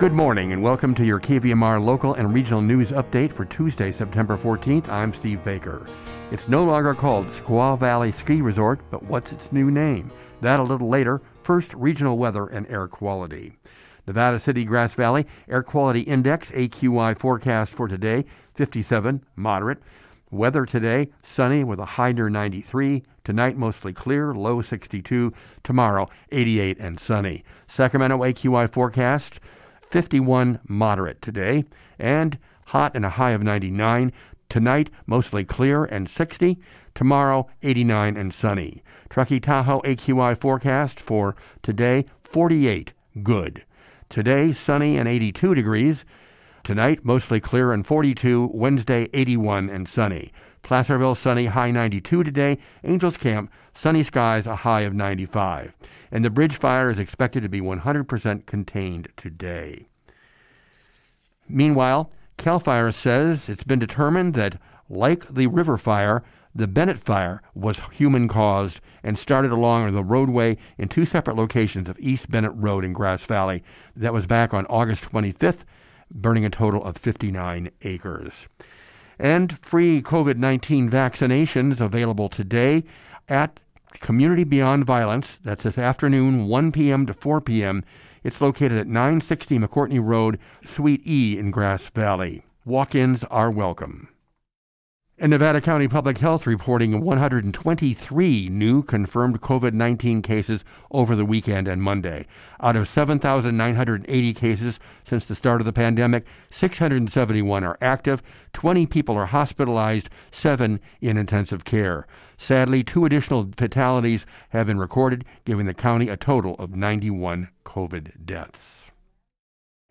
Good morning and welcome to your KVMR local and regional news update for Tuesday, September 14th. I'm Steve Baker. It's no longer called Squaw Valley Ski Resort, but what's its new name? That a little later. First, regional weather and air quality. Nevada City, Grass Valley, Air Quality Index, AQI forecast for today, 57, moderate. Weather today, sunny with a high near 93. Tonight, mostly clear, low 62. Tomorrow, 88 and sunny. Sacramento AQI forecast, 51 moderate today, and hot and a high of 99. Tonight, mostly clear and 60. Tomorrow, 89 and sunny. Truckee Tahoe AQI forecast for today, 48, good. Today, sunny and 82 degrees. Tonight, mostly clear and 42. Wednesday, 81 and sunny. Placerville, sunny, high 92 today. Angels Camp, sunny skies, a high of 95. And the Bridge Fire is expected to be 100% contained today. Meanwhile, CAL FIRE says it's been determined that, like the River Fire, the Bennett Fire was human-caused and started along the roadway in two separate locations of East Bennett Road in Grass Valley. That was back on August 25th, burning a total of 59 acres. And free COVID-19 vaccinations available today at Community Beyond Violence. That's this afternoon, 1 p.m. to 4 p.m. It's located at 960 McCourtney Road, Suite E in Grass Valley. Walk-ins are welcome. And Nevada County Public Health reporting 123 new confirmed COVID-19 cases over the weekend and Monday. Out of 7,980 cases since the start of the pandemic, 671 are active, 20 people are hospitalized, 7 in intensive care. Sadly, 2 additional fatalities have been recorded, giving the county a total of 91 COVID deaths.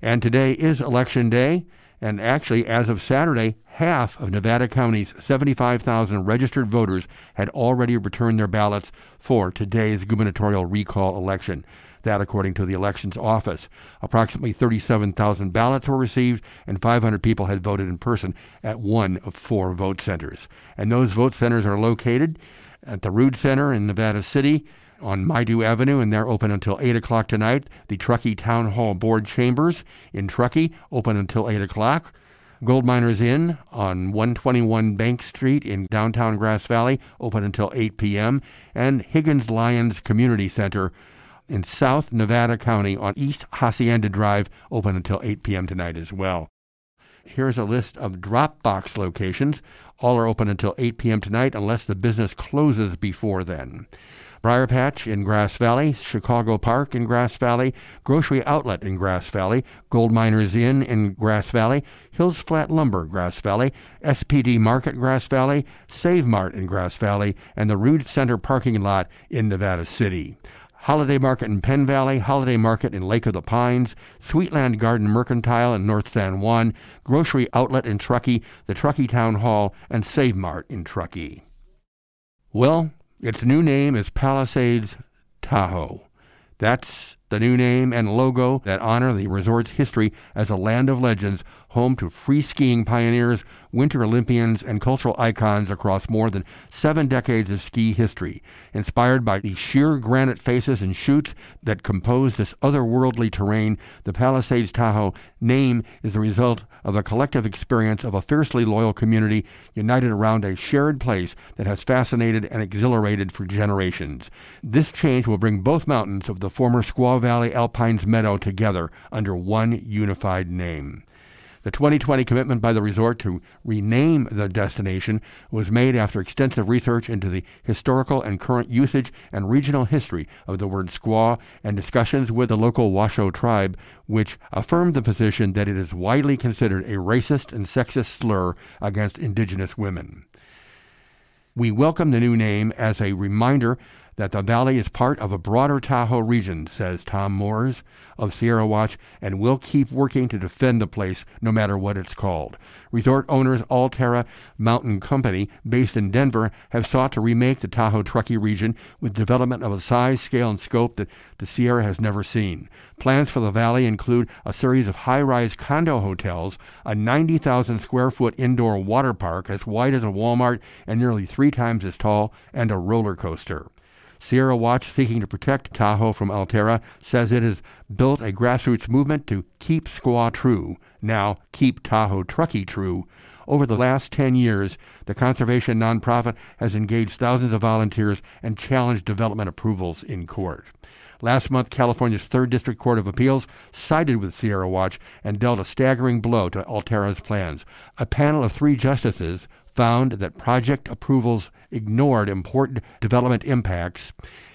And today is Election Day. And actually, as of Saturday, half of Nevada County's 75,000 registered voters had already returned their ballots for today's gubernatorial recall election. That, according to the Elections Office. Approximately 37,000 ballots were received, and 500 people had voted in person at one of 4 vote centers. And those vote centers are located at the Rood Center in Nevada City, on Maidu Avenue, and they're open until 8 o'clock tonight. The Truckee Town Hall Board Chambers in Truckee, open until 8 o'clock. Gold Miners Inn on 121 Bank Street in downtown Grass Valley, open until 8 p.m. And Higgins Lions Community Center in South Nevada County on East Hacienda Drive, open until 8 p.m. tonight as well. Here's a list of drop box locations. All are open until 8 p.m. tonight unless the business closes before then. Briar Patch in Grass Valley, Chicago Park in Grass Valley, Grocery Outlet in Grass Valley, Gold Miners Inn in Grass Valley, Hills Flat Lumber, Grass Valley, SPD Market, Grass Valley, Save Mart in Grass Valley, and the Rood Center parking lot in Nevada City. Holiday Market in Penn Valley, Holiday Market in Lake of the Pines, Sweetland Garden Mercantile in North San Juan, Grocery Outlet in Truckee, the Truckee Town Hall, and Save Mart in Truckee. Well, its new name is Palisades Tahoe. That's the new name and logo that honor the resort's history as a land of legends, home to free skiing pioneers, winter Olympians, and cultural icons across more than 7 decades of ski history. Inspired by the sheer granite faces and chutes that compose this otherworldly terrain, the Palisades Tahoe name is the result of a collective experience of a fiercely loyal community united around a shared place that has fascinated and exhilarated for generations. This change will bring both mountains of the former Squaw Valley Alpine Meadows together under one unified name. The 2020 commitment by the resort to rename the destination was made after extensive research into the historical and current usage and regional history of the word Squaw and discussions with the local Washoe tribe, which affirmed the position that it is widely considered a racist and sexist slur against indigenous women. We welcome the new name as a reminder that the valley is part of a broader Tahoe region, says Tom Moores of Sierra Watch, and will keep working to defend the place no matter what it's called. Resort owners Alterra Mountain Company, based in Denver, have sought to remake the Tahoe-Truckee region with development of a size, scale, and scope that the Sierra has never seen. Plans for the valley include a series of high-rise condo hotels, a 90,000-square-foot indoor water park as wide as a Walmart and nearly 3 times as tall, and a roller coaster. Sierra Watch, seeking to protect Tahoe from Alterra, says it has built a grassroots movement to keep Squaw true, now keep Tahoe-Truckee true. Over the last 10 years, the conservation nonprofit has engaged thousands of volunteers and challenged development approvals in court. Last month, California's Third District Court of Appeals sided with Sierra Watch and dealt a staggering blow to Alterra's plans. A panel of 3 justices found that project approvals ignored important development impacts,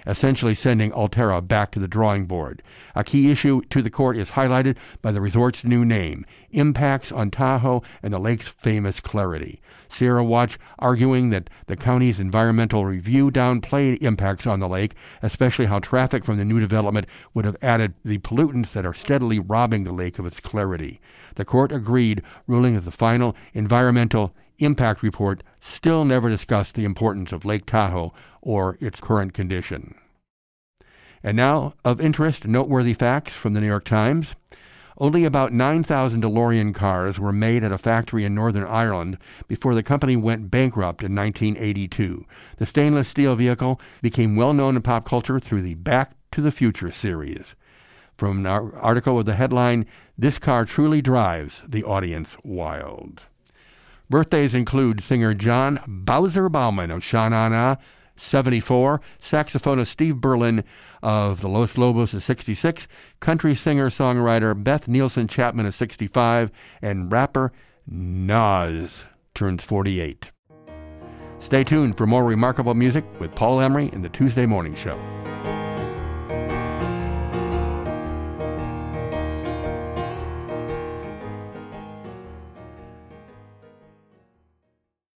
essentially sending Alterra back to the drawing board. A key issue to the court is highlighted by the resort's new name, impacts on Tahoe and the lake's famous clarity. Sierra Watch arguing that the county's environmental review downplayed impacts on the lake, especially how traffic from the new development would have added the pollutants that are steadily robbing the lake of its clarity. The court agreed, ruling that the final environmental impact report still never discussed the importance of Lake Tahoe or its current condition. And now, of interest, noteworthy facts from the New York Times. Only about 9,000 DeLorean cars were made at a factory in Northern Ireland before the company went bankrupt in 1982. The stainless steel vehicle became well known in pop culture through the Back to the Future series. From an article with the headline, "This Car Truly Drives the Audience Wild." Birthdays include singer John Bowser Bauman of Sha Na Na, 74, saxophonist Steve Berlin of the Los Lobos is 66, country singer-songwriter Beth Nielsen Chapman is 65, and rapper Nas turns 48. Stay tuned for more remarkable music with Paul Emery in the Tuesday Morning Show.